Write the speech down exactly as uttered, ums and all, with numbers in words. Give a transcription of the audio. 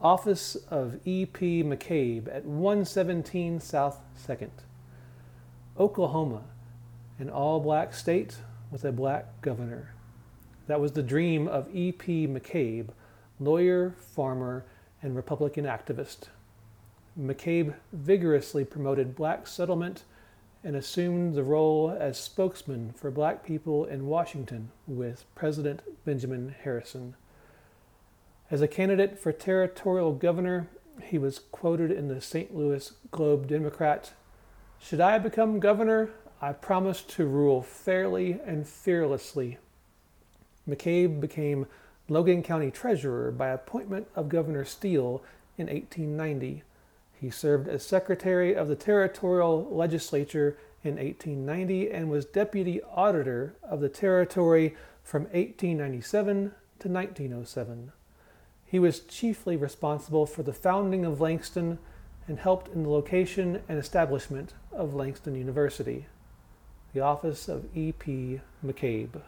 office of E P McCabe at one seventeen South second. Oklahoma, an all-black state with a black governor. That was the dream of E P McCabe, lawyer, farmer, and Republican activist. McCabe vigorously promoted black settlement and assumed the role as spokesman for black people in Washington with President Benjamin Harrison. As a candidate for territorial governor, he was quoted in the Saint Louis Globe-Democrat, "Should I become governor, I promise to rule fairly and fearlessly." McCabe became Logan County treasurer by appointment of Governor Steele in eighteen ninety. He served as secretary of the territorial legislature in eighteen ninety and was deputy auditor of the territory from eighteen ninety-seven to nineteen oh seven. He was chiefly responsible for the founding of Langston and helped in the location and establishment of Langston University. The office of E P McCabe.